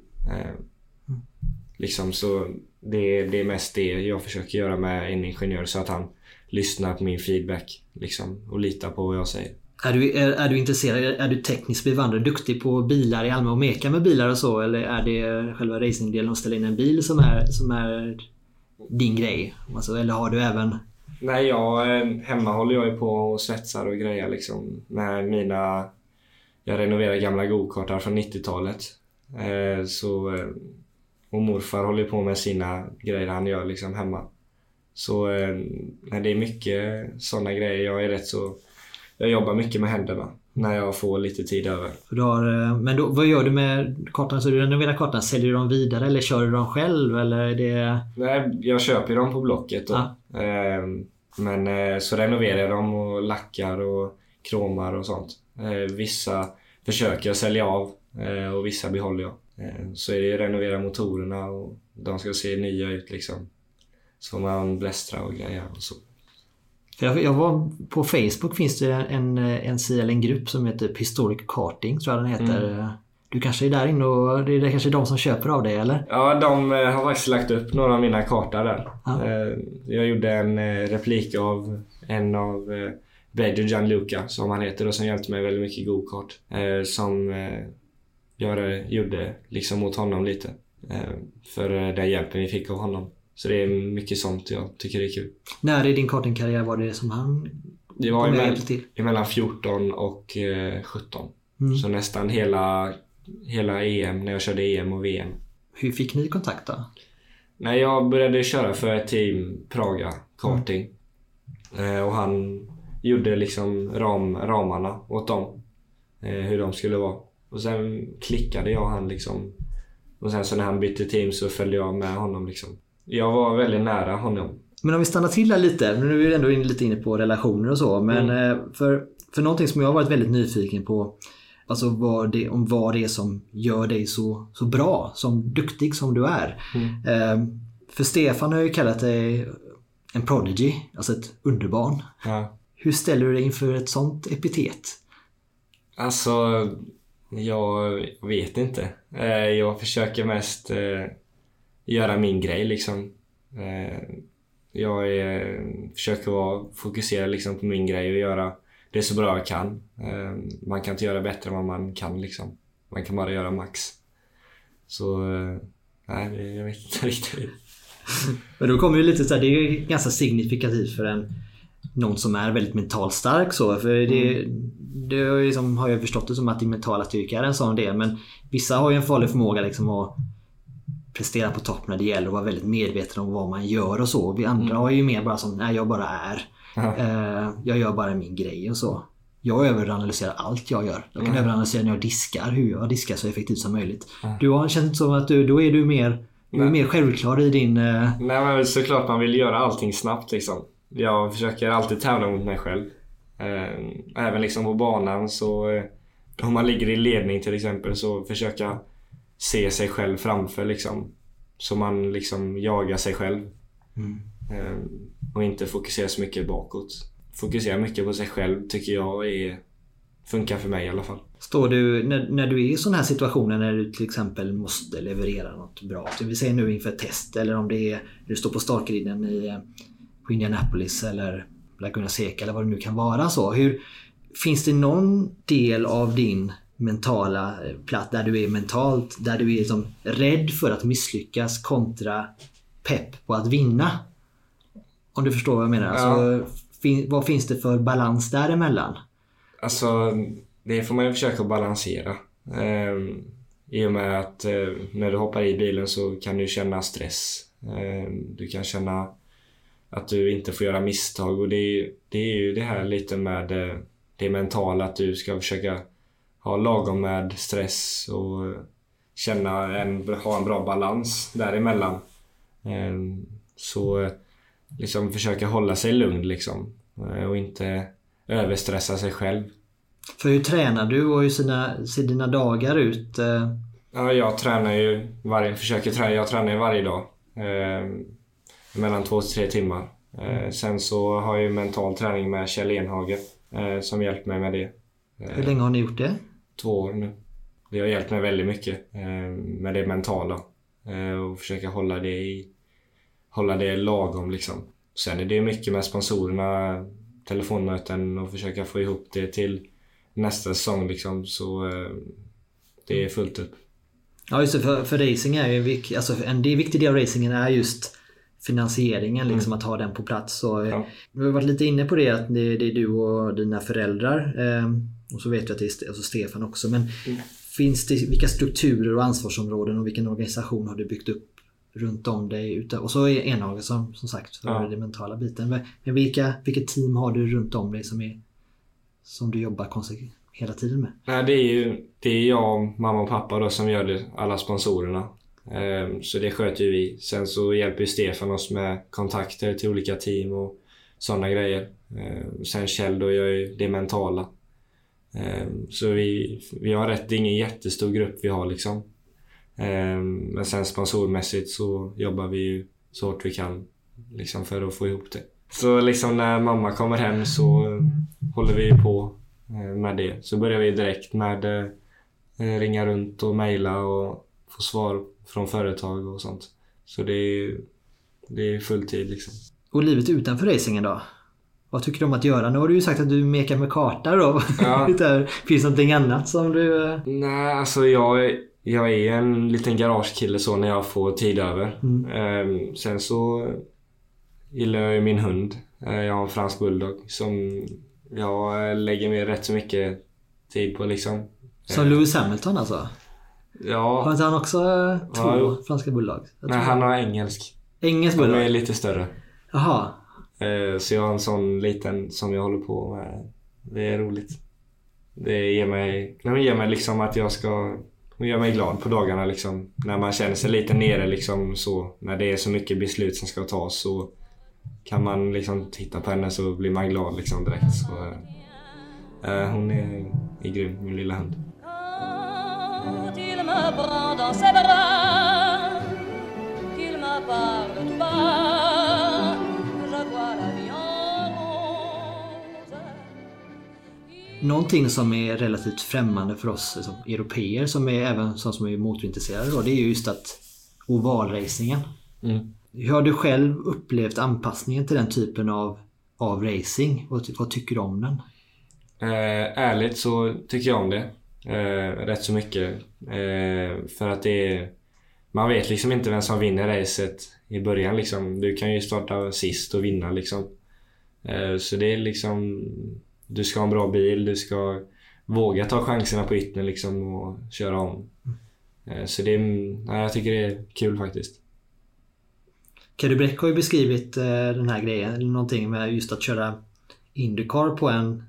Liksom, så det är mest det jag försöker göra med en ingenjör, så att han lyssnar på min feedback liksom, och litar på vad jag säger. Är du intresserad, är du tekniskt bevandrad, duktig på bilar i allmänhet och meka med bilar och så, eller är det själva racingdelen att ställa in en bil som är din grej? Alltså, eller har du även... Nej, hemma håller jag ju på och svetsar och grejer liksom. Jag renoverar gamla go-kartar från 90-talet. Och morfar håller på med sina grejer han gör liksom hemma. Så det är mycket sådana grejer. Jag jobbar mycket med händerna när jag får lite tid över. Men då, vad gör du med kartan? Så du renoverar kartan, säljer du dem vidare eller kör du dem själv? Eller det... Nej, jag köper dem på Blocket då. Ah. Men så renoverar jag dem och lackar och kromar och sånt. Vissa försöker jag sälja av och vissa behåller jag. Så är det renovera motorerna och de ska se nya ut liksom. Så man blästra och grejer och så. Jag var på Facebook, finns det en grupp som heter Historic Karting, tror jag den heter. Mm. Du kanske är där inne och det är kanske de som köper av dig, eller? Ja, de har faktiskt lagt upp några av mina kartor där. Ah. Jag gjorde en replik av en av Bader Gianluca, som han heter, och som hjälpte mig väldigt mycket i go-kart. Som jag gjorde liksom åt honom lite. För den hjälpen vi fick av honom. Så det är mycket sånt jag tycker det är kul. När i din kartingkarriär var det som han... Det var mellan 14 och 17. Mm. Så nästan hela EM, när jag körde EM och VM. Hur fick ni kontakt då? När jag började köra för ett team Praga karting. Och han gjorde liksom ramarna åt dem. Hur de skulle vara. Och sen klickade jag han liksom. Och sen så när han bytte team så följde jag med honom liksom. Jag var väldigt nära honom. Men om vi stannar till här lite, nu är vi ändå lite inne på relationer och så, men för någonting som jag har varit väldigt nyfiken på, alltså vad det är som gör dig så bra, som duktig som du är. För Stefan har ju kallat dig en prodigy, alltså ett underbarn. Ja. Hur ställer du dig inför ett sånt epitet? Alltså, jag vet inte. Jag försöker mest... göra min grej liksom. Jag försöker fokusera liksom på min grej och göra det så bra jag kan. Man kan inte göra bättre än vad man kan liksom. Man kan bara göra max. Så nej, jag vet inte riktigt. Men då kommer ju lite så här, det är ju ganska signifikativt för någon som är väldigt mentalt stark så, för det liksom, har jag förstått det som att din mentala styrka är en sån del, men vissa har ju en farlig förmåga liksom att prestera på topp när det gäller och vara väldigt medveten om vad man gör och så. Vi andra har ju mer bara som, nej, jag bara är. Jag gör bara min grej och så. Jag överanalyserar allt jag gör. Jag kan överanalysera när jag diskar, hur jag diskar så effektivt som möjligt. Du har känt som att då är du mer självklar i din... Nej, men såklart man vill göra allting snabbt liksom. Jag försöker alltid tävla mot mig själv. Även liksom på banan så... Om man ligger i ledning till exempel så försöka... se sig själv framför liksom, så man liksom jagar sig själv och inte fokusera så mycket bakåt. Fokusera mycket på sig själv tycker jag funkar för mig i alla fall. Står du när du är i sån här situationer, när du till exempel måste leverera något bra, så vi säger nu inför test, eller om det är du står på startgriden på Indianapolis eller Laguna Seca eller vad det nu kan vara, så hur finns det någon del av din mentala plats där du är mentalt, där du är liksom rädd för att misslyckas kontra pepp på att vinna, om du förstår vad jag menar? Ja. Alltså, vad finns det för balans däremellan? Alltså, det får man ju försöka balansera i och med att när du hoppar i bilen så kan du känna stress, du kan känna att du inte får göra misstag, och det är ju det här lite med det mentala, att du ska försöka ha lagom med stress och ha en bra balans däremellan. Så liksom försöka hålla sig lugn liksom, och inte överstressa sig själv. För hur tränar du och hur ser dina dagar ut? Ja, jag tränar ju varje dag. Mellan 2 till 3 timmar. Sen så har jag ju mental träning med Kjell Enhage som hjälpt mig med det. Hur länge har ni gjort det? 2 år nu. Det har hjälpt mig väldigt mycket med det mentala. Och försöka hålla det lagom liksom. Sen är det mycket med sponsorerna, telefonmöten och försöka få ihop det till nästa säsong liksom. Så det är fullt upp. Ja just det, för racing är ju en viktig del av racingen är just finansieringen, liksom att ha den på plats. Och, ja. Vi har varit lite inne på det, att det är du och dina föräldrar och så vet jag att det är Stefan också. Men finns det, vilka strukturer och ansvarsområden och vilken organisation har du byggt upp runt om dig? Och så är Enhage som sagt för den mentala biten. Men vilket team har du runt om dig som du jobbar konsekvent hela tiden med? Nej, det är jag, mamma och pappa då, som gör det, alla sponsorerna. Så det sköter ju vi. Sen så hjälper ju Stefan oss med kontakter till olika team och sådana grejer. Sen Kjell då gör ju det mentala. Så vi har rätt, det är ingen jättestor grupp vi har liksom. Men sen sponsormässigt så jobbar vi ju så hårt vi kan liksom för att få ihop det. Så liksom när mamma kommer hem så håller vi på med det. Så börjar vi direkt med ringa runt och mejla och få svar från företag och sånt. Så det är fulltid liksom. Och livet utanför racingen då? Vad tycker du om att göra? Nu har du ju sagt att du mekar med kartor då. Ja. Finns det någonting annat som du... Nej, alltså jag är en liten garagekille så när jag får tid över. Sen så gillar jag ju min hund. Jag har en fransk bulldog som... Jag lägger mig rätt så mycket tid på liksom. Som Lewis Hamilton alltså? Ja. Har inte han också 2 franska bulldog? Nej, han har engelsk. Engelsk bulldog? Han är lite större. Jaha. Så jag har en sån liten som jag håller på med. Det är roligt. Det ger mig liksom att jag ska... Hon gör mig glad på dagarna liksom. När man känner sig lite nere liksom så. När det är så mycket beslut som ska tas så... Kan man liksom titta på henne så blir man glad liksom direkt. Så, hon är grym, min lilla hund. Någonting som är relativt främmande för oss som européer som är även som är motorintresserade då, det är just att ovalracingen. Hur har du själv upplevt anpassningen till den typen av racing? Vad tycker du om den? Ärligt så tycker jag om det. Rätt så mycket. För att det är... Man vet liksom inte vem som vinner racet i början. Liksom. Du kan ju starta sist och vinna. Liksom. Så det är liksom... Du ska ha en bra bil. Du ska våga ta chanserna på ytten liksom, och köra om. Så det är... Ja, jag tycker det är kul faktiskt. Kjell Bräck har ju beskrivit den här grejen, någonting med just att köra Indycar på en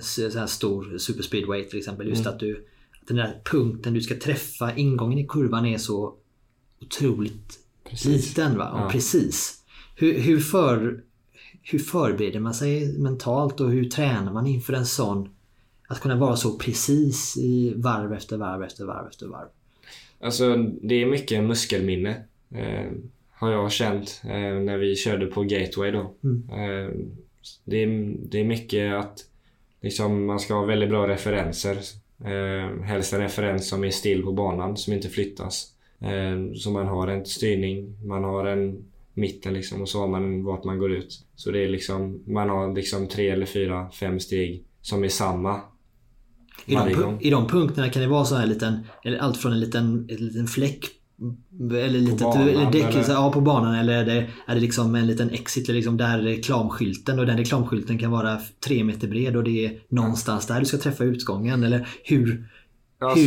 sån här stor superspeedway till exempel. Just att den där punkten du ska träffa, ingången i kurvan är så otroligt liten va? Ja. Precis. Hur förbereder man sig mentalt och hur tränar man inför en sån, att kunna vara så precis i varv efter varv efter varv efter varv? Alltså det är mycket muskelminne. Har jag känt när vi körde på Gateway då. Det är mycket att liksom, man ska ha väldigt bra referenser. Helst en referens som är still på banan, som inte flyttas. Så man har en styrning, man har en mitten liksom, och så har man vart man går ut. Så det är liksom, man har liksom 3 eller 4, 5 steg som är samma. I de punkterna kan det vara så här liten, eller allt från en liten fläck eller lite däck på banan, eller är det liksom en liten exit liksom, där reklamskylten, och den reklamskylten kan vara 3 meter bred och det är någonstans där du ska träffa utgången, eller hur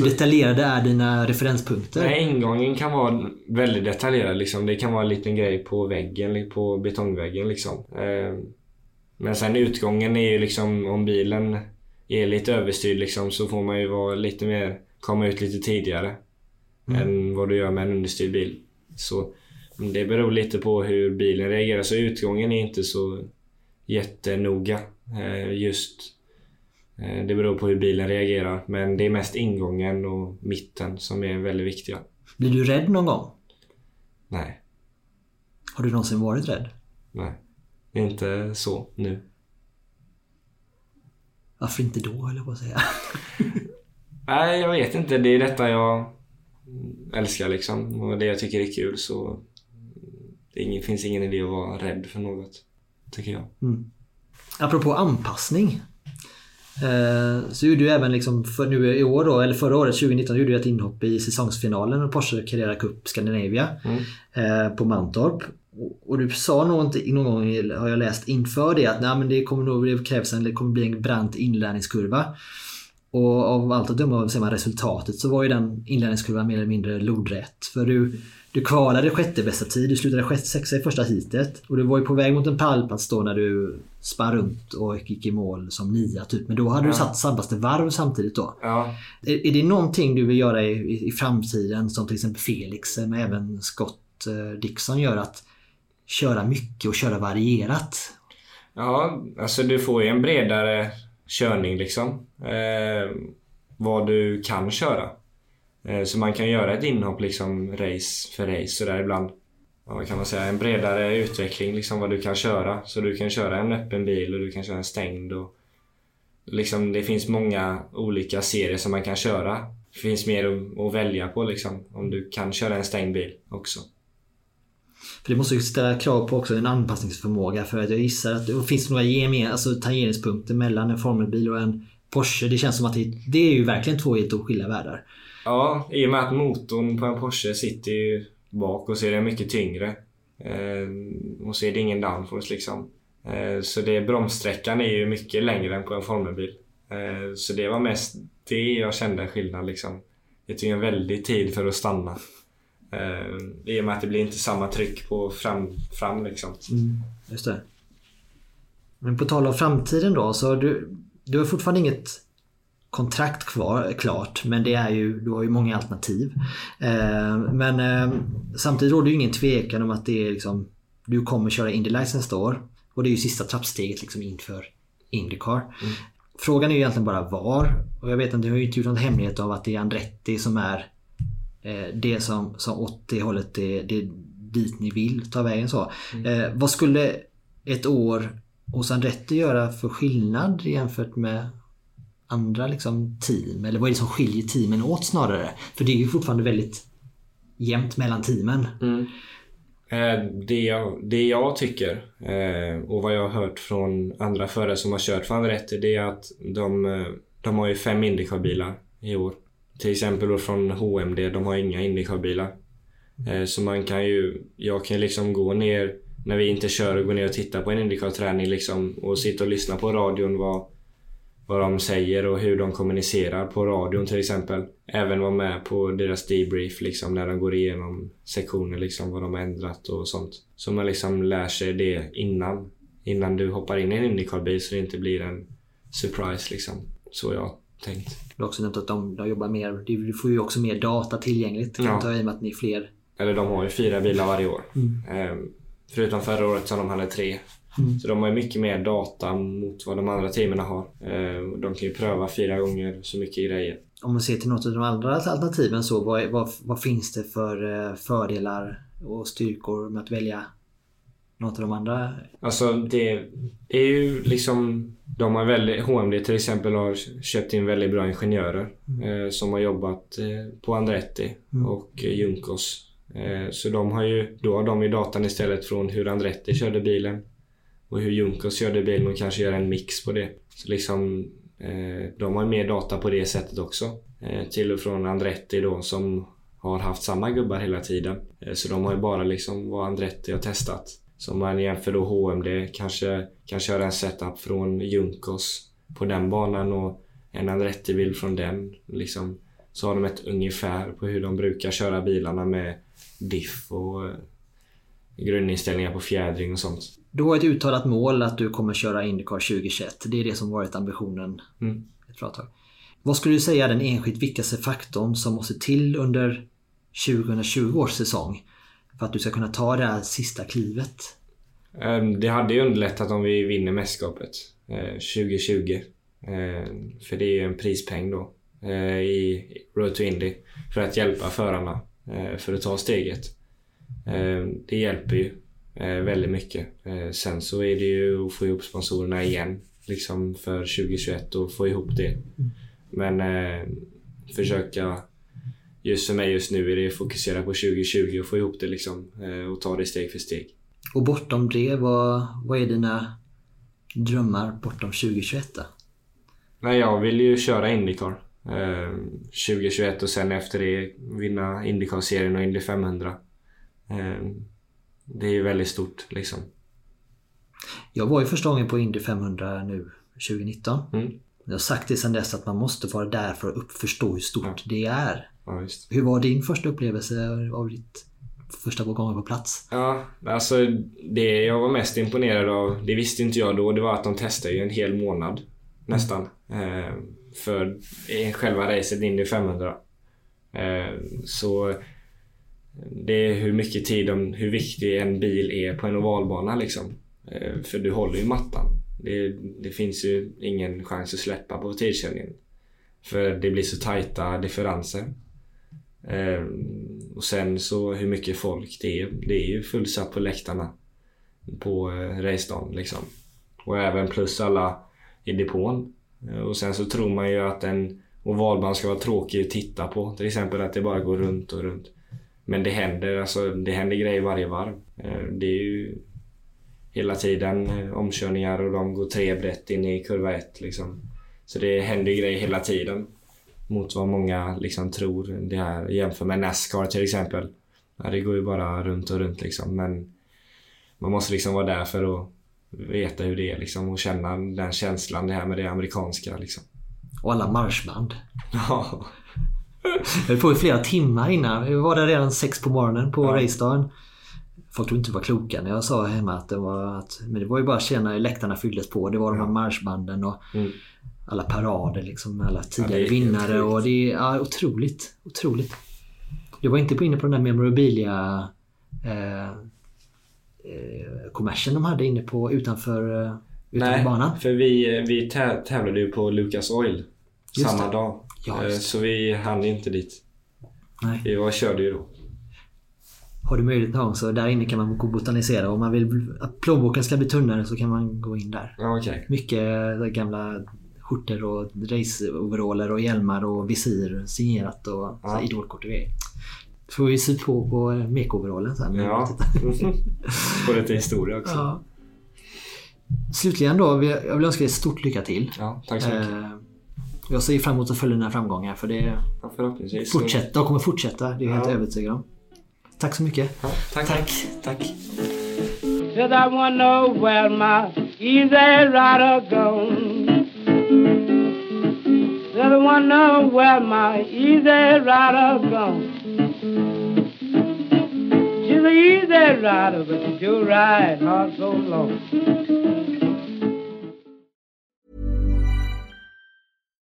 detaljerade är dina referenspunkter? Nej, ingången kan vara väldigt detaljerad liksom. Det kan vara en liten grej på väggen, på betongväggen liksom. Men sen utgången är ju liksom, om bilen är lite överstyrd liksom, så får man ju vara lite mer, komma ut lite tidigare än vad du gör med en understyrd bil. Så det beror lite på hur bilen reagerar. Så utgången är inte så jättenoga. Just Det beror på hur bilen reagerar, men det är mest ingången och mitten som är väldigt viktiga. Blir du rädd någon gång? Nej. Har du någonsin varit rädd? Nej, inte så nu. Varför inte då, höll jag på att säga? Nej, jag vet inte. Det är detta jag älskar liksom. Och det jag tycker är kul, så det finns ingen idé att vara rädd för något, tycker jag. Mm. Apropå anpassning, så gjorde du även liksom för nu i år då, eller förra året 2019 gjorde du ett inhopp i säsongsfinalen och Porsche Carrera Cup Scandinavia på Mantorp. Och du sa någon gång, har jag läst inför det, att nej, men det kommer nog krävs en, det kommer bli en brant inlärningskurva. Och av allt att döma av resultatet så var ju den inlärningskurvan mer eller mindre lodrätt. För du kvalade sjätte bästa tid, du slutade sexa i första heatet. Och du var ju på väg mot en pallplats då när du spann runt och gick i mål som nia typ. Men då hade du satt snabbaste varv samtidigt då. Ja. Är det någonting du vill göra i framtiden, som till exempel Felix men även Scott Dixon gör, att köra mycket och köra varierat? Ja, alltså du får ju en bredare körning liksom, vad du kan köra, så man kan göra ett inhopp liksom race för race så där ibland, vad kan man säga, en bredare utveckling liksom, vad du kan köra, så du kan köra en öppen bil och du kan köra en stängd och liksom, det finns många olika serier som man kan köra, det finns mer att välja på liksom, om du kan köra en stängd bil också. För det måste ju ställa krav på också en anpassningsförmåga, för att jag gissar att det finns några tangeringspunkter mellan en formelbil och en Porsche. Det känns som att det är ju verkligen två helt skilda världar. Ja, i och med att motorn på en Porsche sitter ju bak och så är den mycket tyngre. Och så är det ingen downforce liksom. Så bromssträckan är ju mycket längre än på en formelbil. Så det var mest det jag kände skillnad liksom. Det tog en väldig tid för att stanna. I och med att det blir inte samma tryck på fram liksom. Mm, just det. Men på tal om framtiden då, så du har fortfarande inget kontrakt klart, men det är ju, du har ju många alternativ. Men samtidigt råder ju ingen tvekan om att det är liksom, du kommer köra Indy Lights nästa år, och det är ju sista trappsteget liksom inför Indycar. Mm. Frågan är ju egentligen bara var, och jag vet att du har ju inte gjort någon hemlighet av att det är Andretti som är det som åt det hållet, det är dit ni vill ta vägen så. Vad skulle ett år hos Andretti göra för skillnad jämfört med andra liksom team, eller vad är det som skiljer teamen åt snarare? För det är ju fortfarande väldigt jämnt mellan teamen. Det jag tycker, och vad jag har hört från andra förare som har kört för Andretti, det är att de har ju 5 Indycar-bilar i år. Till exempel då från HMD, de har inga Indycar-bilar. Så jag kan liksom gå ner, när vi inte kör, och gå ner och titta på en Indycar-träning liksom, och sitta och lyssna på radion vad de säger och hur de kommunicerar på radion till exempel. Även vara med på deras debrief liksom, när de går igenom sektioner liksom, vad de har ändrat och sånt. Så man liksom lär sig det innan du hoppar in i en Indycar-bil, så det inte blir en surprise liksom. Så jag tänkt. Du har också nämnt att de jobbar mer, du får ju också mer data tillgängligt, kan ta i med att ni är fler. Eller de har ju 4 bilar varje år. Förutom förra året som de hade 3. Så de har ju mycket mer data mot vad de andra teamen har. De kan ju pröva 4 gånger så mycket grejer. Om man ser till något av de andra alternativen, så vad finns det för fördelar och styrkor med att välja något av de andra? Alltså det är ju liksom, de har HMD till exempel har köpt in väldigt bra ingenjörer som har jobbat på Andretti och Juncos. Så de har ju, då har de ju datan istället från hur Andretti körde bilen och hur Juncos körde bilen, och kanske gör en mix på det. Så liksom, de har mer data på det sättet också. Till och från Andretti då, som har haft samma gubbar hela tiden. Så de har ju bara liksom vad Andretti har testat. Så man jämför då HMD kanske kan köra en setup från Juncos på den banan och en Andretti-bild från den liksom, så har de ett ungefär på hur de brukar köra bilarna med diff och grundinställningar på fjädring och sånt. Du har ett uttalat mål att du kommer köra Indycar 2021. Det är det som varit ambitionen ett bra tag. Vad skulle du säga är den enskilt viktigaste faktorn som måste till under 2020 års säsong för att du ska kunna ta det här sista klivet? Det hade ju underlättat om vi vinner mästerskapet 2020. För det är ju en prispeng då i Road to Indy för att hjälpa förarna för att ta steget. Det hjälper ju väldigt mycket. Sen så är det ju att få ihop sponsorerna igen liksom för 2021 och få ihop det. Men försöka, just för mig just nu är det att fokusera på 2020 och få ihop det liksom, och ta det steg för steg. Och bortom det, vad är dina drömmar bortom 2021 då? Nej, jag vill ju köra Indycar 2021 och sen efter det vinna Indycar-serien och Indy 500. Det är ju väldigt stort liksom. Jag var ju första gången på Indy 500 nu 2019. Jag har sagt det sedan dess att man måste vara där för att förstå hur stort det är. Ja, just. Hur var din första upplevelse av ditt första gången på plats? Ja, alltså det jag var mest imponerad av, det visste inte jag då, det var att de testade ju en hel månad nästan för själva racet Indy 500. Så det är hur mycket tid hur viktig en bil är på en ovalbana liksom. För du håller ju mattan. Det finns ju ingen chans att släppa på tidkörningen. För det blir så tajta differenser. Och sen så hur mycket folk det är ju fullsatt på läktarna på racedagen liksom. Och även plus alla i depån. Och sen så tror man ju att en ovalban ska vara tråkig att titta på. Till exempel att det bara går runt och runt. Men det händer, alltså, det händer grejer varje varv. Det är ju hela tiden omkörningar och de går tre brett in i kurva 1 liksom. Så det händer grejer hela tiden mot vad många liksom tror det här jämför med NASCAR till exempel. Ja, det går ju bara runt och runt liksom, men man måste liksom vara där för att veta hur det är liksom och känna den känslan det här med det amerikanska liksom. Och alla marschband. Ja. Vi får ju flera timmar innan. Vi var där redan 6 på morgonen på racedagen. Folk tror inte var kloka när jag sa hemma att det var men det var ju bara tjena, läktarna fylldes på. Det var de här marschbanden och alla parader liksom, alla tidigare vinnare och det är otroligt. Jag var inte inne på den där memorabilia kommersen de hade inne på utanför banan. För vi tävlade ju på Lucas Oil samma dag. Ja, så vi hann inte dit. Nej. Vi körde ju då. Har du möjlighet någon gång så där inne kan man gå och botanisera. Om man vill att plånboken ska bli tunnare så kan man gå in där. Okay. Mycket gamla skjortor och raceoveraller och hjälmar och visir signerat och idolkort och grejer. Får vi se på mekoverallen sen. Ja. På lite historia också. Ja. Slutligen då, jag vill önska dig stort lycka till. Ja, tack så mycket. Jag ser fram emot att följa dina framgångar för det jag kommer fortsätta, det är helt övertygad om. Tack så mycket. Ja, tack. Did I want know where my easy rider gone? Did I want know where my easy rider gone? She's an easy rider, but she do ride hard so long.